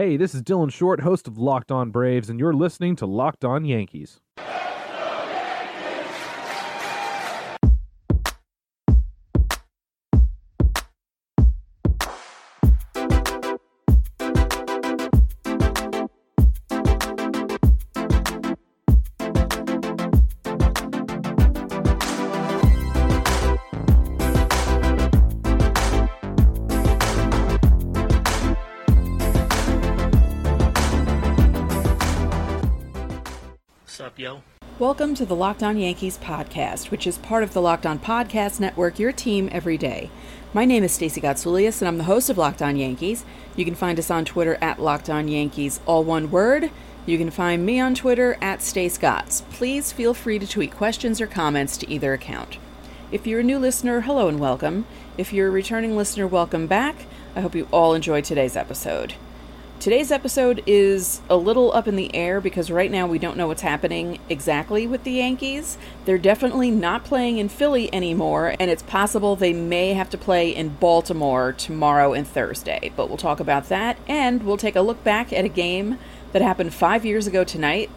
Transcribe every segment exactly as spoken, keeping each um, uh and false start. Hey, this is Dylan Short, host of Locked On Braves, and you're listening to Locked On Yankees. Welcome to the Locked On Yankees podcast, which is part of the Locked On Podcast Network, your team every day. My name is Stacey Gotsoulias, and I'm the host of Locked On Yankees. You can find us on Twitter at Locked On Yankees, all one word. You can find me on Twitter at StaceyGots. Please feel free to tweet questions or comments to either account. If you're a new listener, hello and welcome. If you're a returning listener, welcome back. I hope you all enjoyed today's episode. Today's episode is a little up in the air because right now we don't know what's happening exactly with the Yankees. They're definitely not playing in Philly anymore, and it's possible they may have to play in Baltimore tomorrow and Thursday. But we'll talk about that, and we'll take a look back at a game that happened five years ago tonight,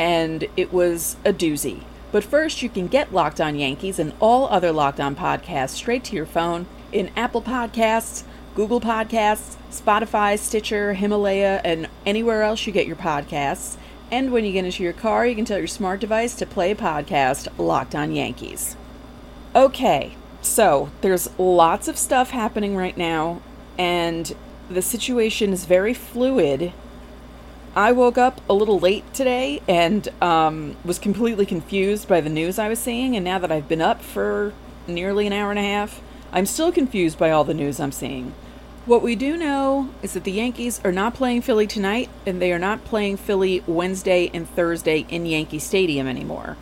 and it was a doozy. But first, you can get Locked On Yankees and all other Locked On podcasts straight to your phone in Apple Podcasts, Google Podcasts, Spotify, Stitcher, Himalaya, and anywhere else you get your podcasts. And when you get into your car, you can tell your smart device to play podcast Locked On Yankees. Okay, so there's lots of stuff happening right now, and the situation is very fluid. I woke up a little late today and um, was completely confused by the news I was seeing, and now that I've been up for nearly an hour and a half, I'm still confused by all the news I'm seeing. What we do know is that the Yankees are not playing Philly tonight, and they are not playing Philly Wednesday and Thursday in Yankee Stadium anymore.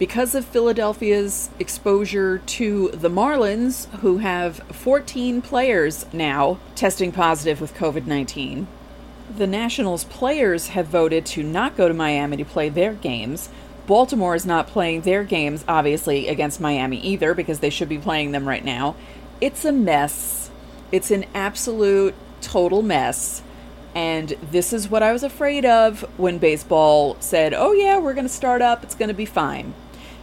Because of Philadelphia's exposure to the Marlins, who have fourteen players now testing positive with covid nineteen, the Nationals players have voted to not go to Miami to play their games. Baltimore is not playing their games, obviously, against Miami either, because they should be playing them right now. It's a mess. It's an absolute total mess, and this is what I was afraid of when baseball said, oh yeah, we're going to start up, it's going to be fine.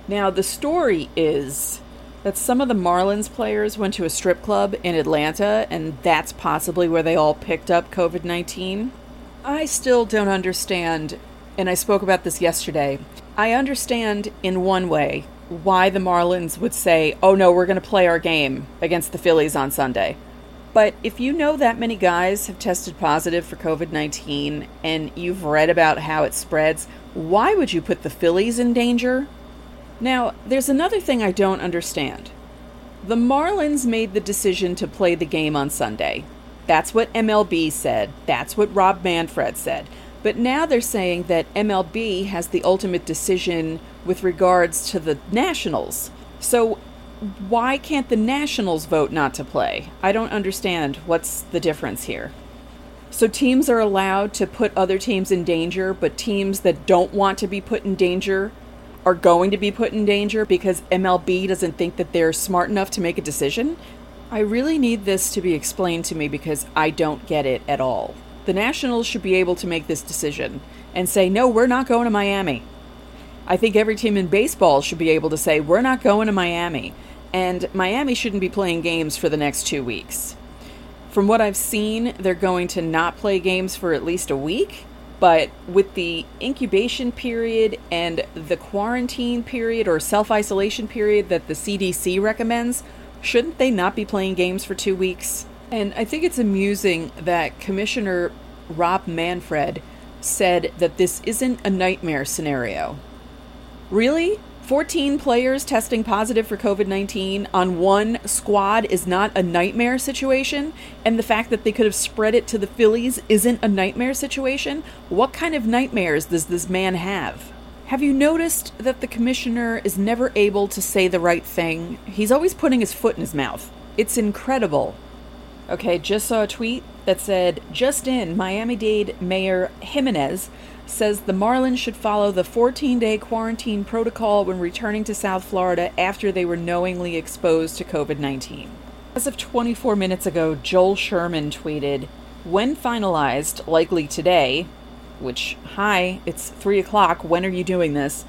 Now, the story is that some of the Marlins players went to a strip club in Atlanta, and that's possibly where they all picked up covid nineteen. I still don't understand, and I spoke about this yesterday, I understand in one way why the Marlins would say, oh no, we're going to play our game against the Phillies on Sunday. But if you know that many guys have tested positive for covid nineteen and you've read about how it spreads, why would you put the Phillies in danger? Now, there's another thing I don't understand. The Marlins made the decision to play the game on Sunday. That's what M L B said. That's what Rob Manfred said. But now they're saying that M L B has the ultimate decision with regards to the Nationals. So why can't the Nationals vote not to play? I don't understand what's the difference here. So teams are allowed to put other teams in danger, but teams that don't want to be put in danger are going to be put in danger because M L B doesn't think that they're smart enough to make a decision? I really need this to be explained to me because I don't get it at all. The Nationals should be able to make this decision and say, no, we're not going to Miami. I think every team in baseball should be able to say, we're not going to Miami. And Miami shouldn't be playing games for the next two weeks. From what I've seen, they're going to not play games for at least a week. But with the incubation period and the quarantine period or self-isolation period that the C D C recommends, shouldn't they not be playing games for two weeks? And I think it's amusing that Commissioner Rob Manfred said that this isn't a nightmare scenario. Really? fourteen players testing positive for covid nineteen on one squad is not a nightmare situation? And the fact that they could have spread it to the Phillies isn't a nightmare situation? What kind of nightmares does this man have? Have you noticed that the commissioner is never able to say the right thing? He's always putting his foot in his mouth. It's incredible. Okay, just saw a tweet that said, just in, Miami-Dade Mayor Jimenez says the Marlins should follow the fourteen-day quarantine protocol when returning to South Florida after they were knowingly exposed to covid nineteen. As of twenty-four minutes ago, Joel Sherman tweeted, When finalized, likely today, which, hi, it's three o'clock, when are you doing this?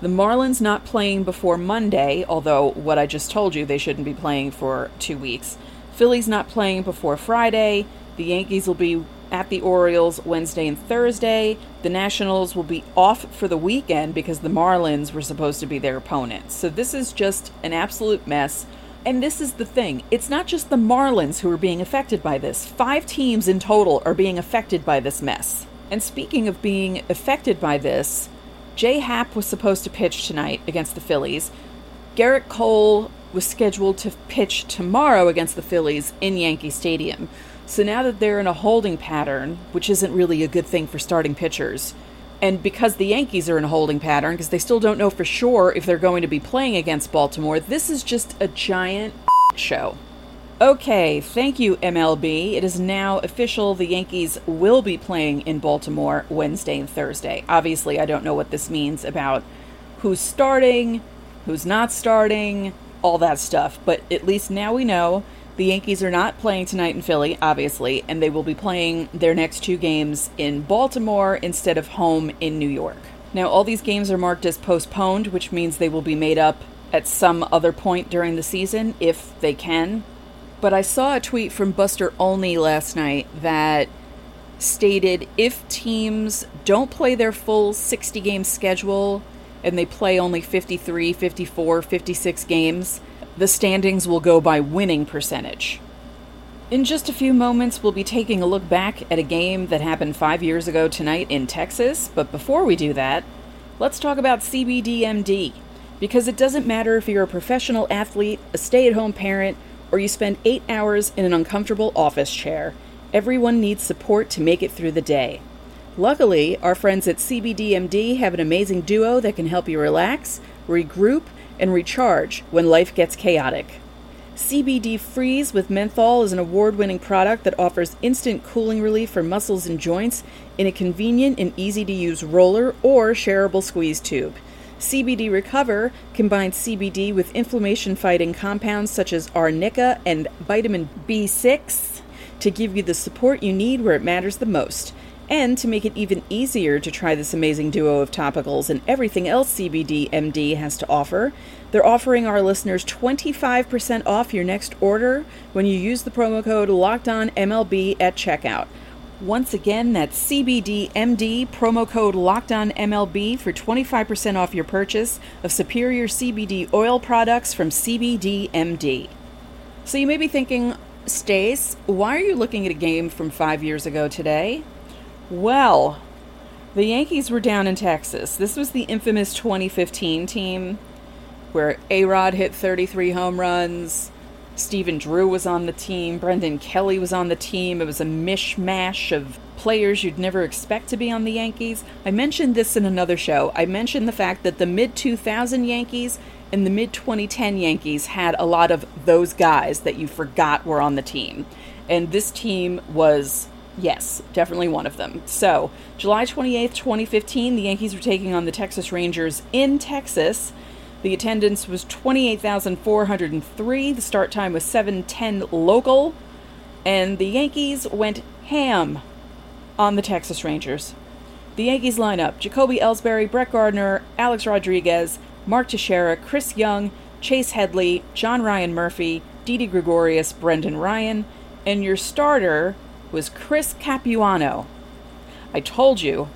The Marlins not playing before Monday, although what I just told you, they shouldn't be playing for two weeks. Phillies not playing before Friday. The Yankees will be at the Orioles Wednesday and Thursday. The Nationals will be off for the weekend because the Marlins were supposed to be their opponents. So this is just an absolute mess. And this is the thing. It's not just the Marlins who are being affected by this. Five teams in total are being affected by this mess. And speaking of being affected by this, Jay Happ was supposed to pitch tonight against the Phillies. Gerrit Cole was scheduled to pitch tomorrow against the Phillies in Yankee Stadium. So now that they're in a holding pattern, which isn't really a good thing for starting pitchers, and because the Yankees are in a holding pattern, because they still don't know for sure if they're going to be playing against Baltimore, this is just a giant show. Okay, thank you, M L B. It is now official. The Yankees will be playing in Baltimore Wednesday and Thursday. Obviously, I don't know what this means about who's starting, who's not starting, all that stuff. But at least now we know the Yankees are not playing tonight in Philly, obviously, and they will be playing their next two games in Baltimore instead of home in New York. Now, all these games are marked as postponed, which means they will be made up at some other point during the season if they can. But I saw a tweet from Buster Olney last night that stated if teams don't play their full sixty-game schedule and they play only fifty-three, fifty-four, fifty-six games, the standings will go by winning percentage. In just a few moments, we'll be taking a look back at a game that happened five years ago tonight in Texas. But before we do that, let's talk about C B D M D. Because it doesn't matter if you're a professional athlete, a stay-at-home parent, or you spend eight hours in an uncomfortable office chair, everyone needs support to make it through the day. Luckily, our friends at C B D M D have an amazing duo that can help you relax, regroup, and recharge when life gets chaotic. C B D Freeze with Menthol is an award-winning product that offers instant cooling relief for muscles and joints in a convenient and easy-to-use roller or shareable squeeze tube. C B D Recover combines C B D with inflammation-fighting compounds such as arnica and vitamin B six to give you the support you need where it matters the most, and to make it even easier to try this amazing duo of topicals and everything else C B D M D has to offer. They're offering our listeners twenty-five percent off your next order when you use the promo code LOCKEDONMLB at checkout. Once again, that's C B D M D, promo code LOCKEDONMLB for twenty-five percent off your purchase of superior C B D oil products from C B D M D. So you may be thinking, Stace, why are you looking at a game from five years ago today? Well, the Yankees were down in Texas. This was the infamous twenty fifteen team where A-Rod hit thirty-three home runs. Stephen Drew was on the team. Brendan Kelly was on the team. It was a mishmash of players you'd never expect to be on the Yankees. I mentioned this in another show. I mentioned the fact that the mid two thousand Yankees and the mid twenty ten Yankees had a lot of those guys that you forgot were on the team. And this team was, yes, definitely one of them. So, July twenty-eighth, twenty fifteen, the Yankees were taking on the Texas Rangers in Texas. The attendance was twenty-eight thousand four hundred three. The start time was seven ten local. And the Yankees went ham on the Texas Rangers. The Yankees lineup: Jacoby Ellsbury, Brett Gardner, Alex Rodriguez, Mark Teixeira, Chris Young, Chase Headley, John Ryan Murphy, Didi Gregorius, Brendan Ryan. And your starter was Chris Capuano. I told you.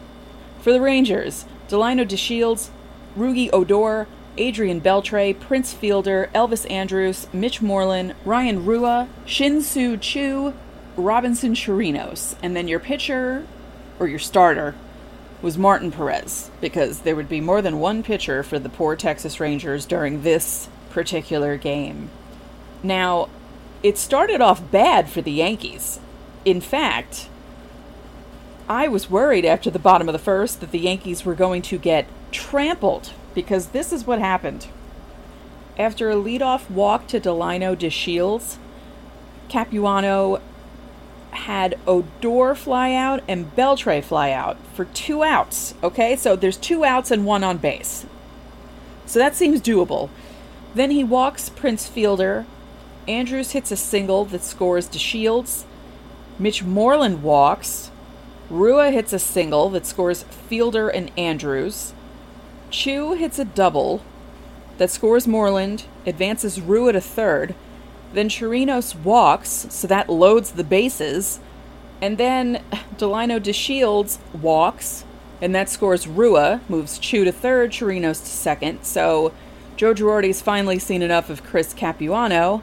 For the Rangers, Delino DeShields, Rugi Odor, Adrian Beltre, Prince Fielder, Elvis Andrus, Mitch Moreland, Ryan Rua, Shin Soo Chu, Robinson Chirinos. And then your pitcher, or your starter, was Martin Perez, because there would be more than one pitcher for the poor Texas Rangers during this particular game. Now, it started off bad for the Yankees. In fact, I was worried after the bottom of the first that the Yankees were going to get trampled, because this is what happened. After a leadoff walk to Delino DeShields, Capuano had Odor fly out and Beltre fly out for two outs. Okay, so there's two outs and one on base. So that seems doable. Then he walks Prince Fielder. Andrus hits a single that scores DeShields. Mitch Moreland walks. Rua hits a single that scores Fielder and Andrus. Chu hits a double that scores Moreland, advances Rua to third. Then Chirinos walks, so that loads the bases. And then Delino DeShields walks, and that scores Rua, moves Chu to third, Chirinos to second. So Joe Girardi's finally seen enough of Chris Capuano,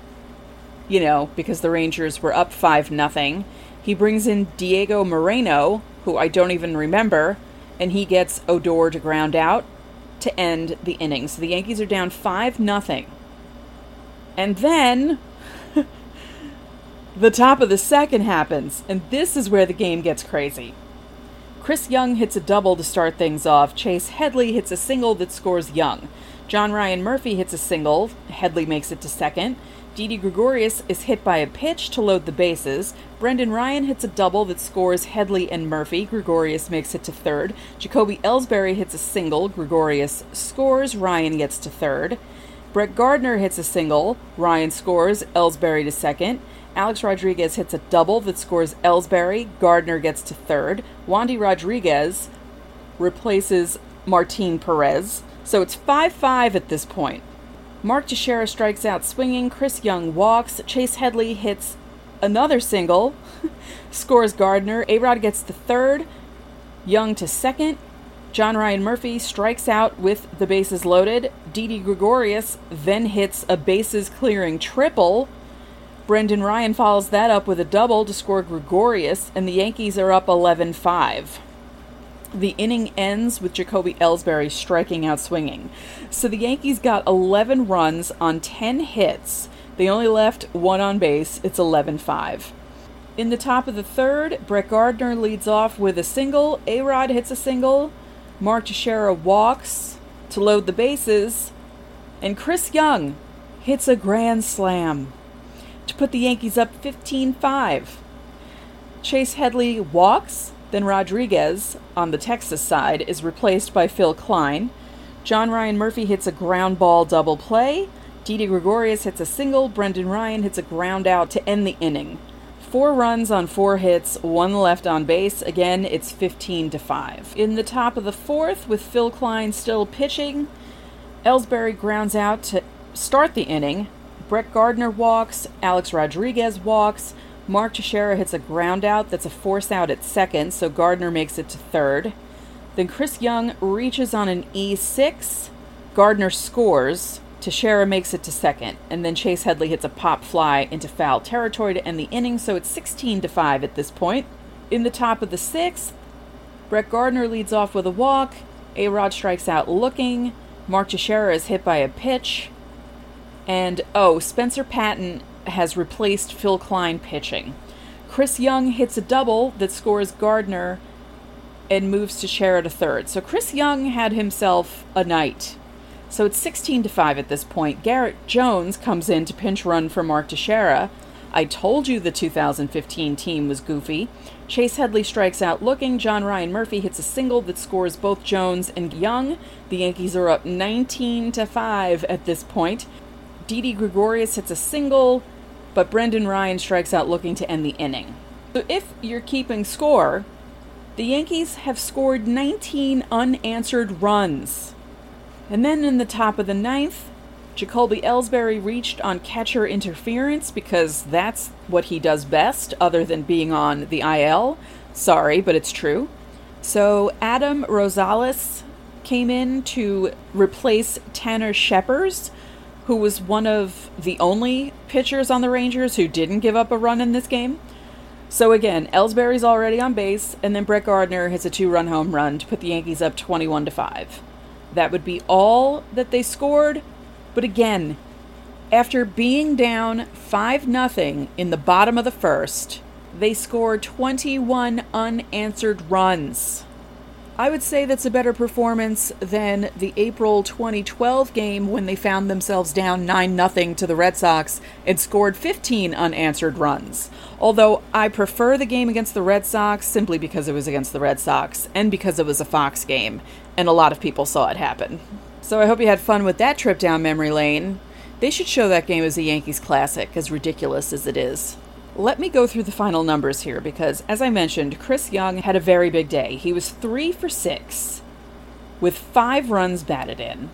you know, because the Rangers were up five nothing. He brings in Diego Moreno, who I don't even remember, and he gets Odor to ground out to end the inning. So the Yankees are down five nothing. And then the top of the second happens, and this is where the game gets crazy. Chris Young hits a double to start things off. Chase Headley hits a single that scores Young. John Ryan Murphy hits a single. Headley makes it to second. Didi Gregorius is hit by a pitch to load the bases. Brendan Ryan hits a double that scores Headley and Murphy. Gregorius makes it to third. Jacoby Ellsbury hits a single. Gregorius scores. Ryan gets to third. Brett Gardner hits a single. Ryan scores. Ellsbury to second. Alex Rodriguez hits a double that scores Ellsbury. Gardner gets to third. Wandy Rodriguez replaces Martin Perez. So it's five five at this point. Mark Teixeira strikes out swinging, Chris Young walks, Chase Headley hits another single, scores Gardner, A-Rod gets the third, Young to second, John Ryan Murphy strikes out with the bases loaded, Didi Gregorius then hits a bases-clearing triple, Brendan Ryan follows that up with a double to score Gregorius, and the Yankees are up eleven five. The inning ends with Jacoby Ellsbury striking out swinging. So the Yankees got eleven runs on ten hits. They only left one on base. It's eleven five. In the top of the third, Brett Gardner leads off with a single. A-Rod hits a single. Mark Teixeira walks to load the bases. And Chris Young hits a grand slam to put the Yankees up fifteen five. Chase Headley walks. Then Rodriguez, on the Texas side, is replaced by Phil Klein. John Ryan Murphy hits a ground ball double play. Didi Gregorius hits a single. Brendan Ryan hits a ground out to end the inning. Four runs on four hits, one left on base. Again, it's fifteen to five. In the top of the fourth, with Phil Klein still pitching, Ellsbury grounds out to start the inning. Brett Gardner walks. Alex Rodriguez walks. Mark Teixeira hits a ground out that's a force out at second, so Gardner makes it to third. Then Chris Young reaches on an E six. Gardner scores. Teixeira makes it to second. And then Chase Headley hits a pop fly into foul territory to end the inning, so it's sixteen to five at this point. In the top of the sixth, Brett Gardner leads off with a walk. A-Rod strikes out looking. Mark Teixeira is hit by a pitch. And, oh, Spencer Patton has replaced Phil Klein pitching. Chris Young hits a double that scores Gardner and moves Teixeira to third. So Chris Young had himself a night. So it's sixteen to five at this point. Garrett Jones comes in to pinch run for Mark Teixeira. I told you the two thousand fifteen team was goofy. Chase Headley strikes out looking. John Ryan Murphy hits a single that scores both Jones and Young. The Yankees are up nineteen to five at this point. Didi Gregorius hits a single, but Brendan Ryan strikes out looking to end the inning. So if you're keeping score, the Yankees have scored nineteen unanswered runs. And then in the top of the ninth, Jacoby Ellsbury reached on catcher interference because that's what he does best other than being on the I L. Sorry, but it's true. So Adam Rosales came in to replace Tanner Scheppers, who was one of the only pitchers on the Rangers who didn't give up a run in this game. So again, Ellsbury's already on base, and then Brett Gardner hits a two-run home run to put the Yankees up twenty-one to five. That would be all that they scored, but again, after being down five nothing in the bottom of the first, they scored twenty-one unanswered runs. I would say that's a better performance than the April twenty twelve game when they found themselves down nine nothing to the Red Sox and scored fifteen unanswered runs. Although I prefer the game against the Red Sox simply because it was against the Red Sox and because it was a Fox game, and a lot of people saw it happen. So I hope you had fun with that trip down memory lane. They should show that game as a Yankees classic, as ridiculous as it is. Let me go through the final numbers here because, as I mentioned, Chris Young had a very big day. He was three for six with five runs batted in.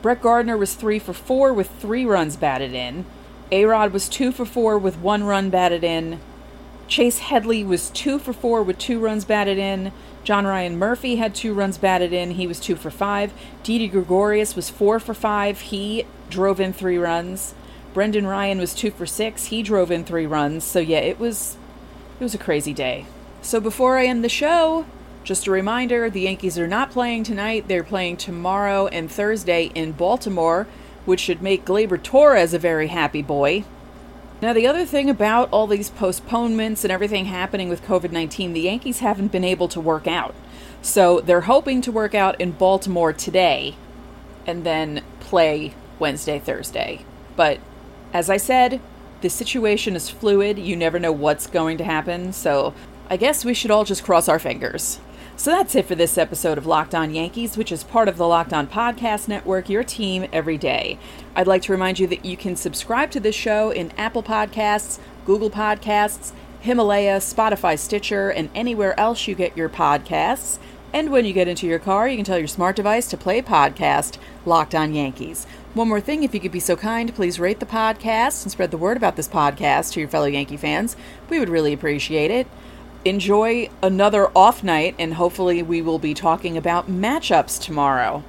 Brett Gardner was three for four with three runs batted in. A-Rod was two for four with one run batted in. Chase Headley was two for four with two runs batted in. John Ryan Murphy had two runs batted in. He was two for five. Didi Gregorius was four for five. He drove in three runs. Brendan Ryan was two for six. He drove in three runs. So yeah, it was it was a crazy day. So before I end the show, just a reminder, the Yankees are not playing tonight. They're playing tomorrow and Thursday in Baltimore, which should make Gleyber Torres a very happy boy. Now, the other thing about all these postponements and everything happening with covid nineteen, the Yankees haven't been able to work out. So they're hoping to work out in Baltimore today and then play Wednesday, Thursday. But as I said, the situation is fluid. You never know what's going to happen. So I guess we should all just cross our fingers. So that's it for this episode of Locked On Yankees, which is part of the Locked On Podcast Network, your team every day. I'd like to remind you that you can subscribe to this show in Apple Podcasts, Google Podcasts, Himalaya, Spotify, Stitcher, and anywhere else you get your podcasts. And when you get into your car, you can tell your smart device to play podcast Locked On Yankees. One more thing, if you could be so kind, please rate the podcast and spread the word about this podcast to your fellow Yankee fans. We would really appreciate it. Enjoy another off night, and hopefully we will be talking about matchups tomorrow.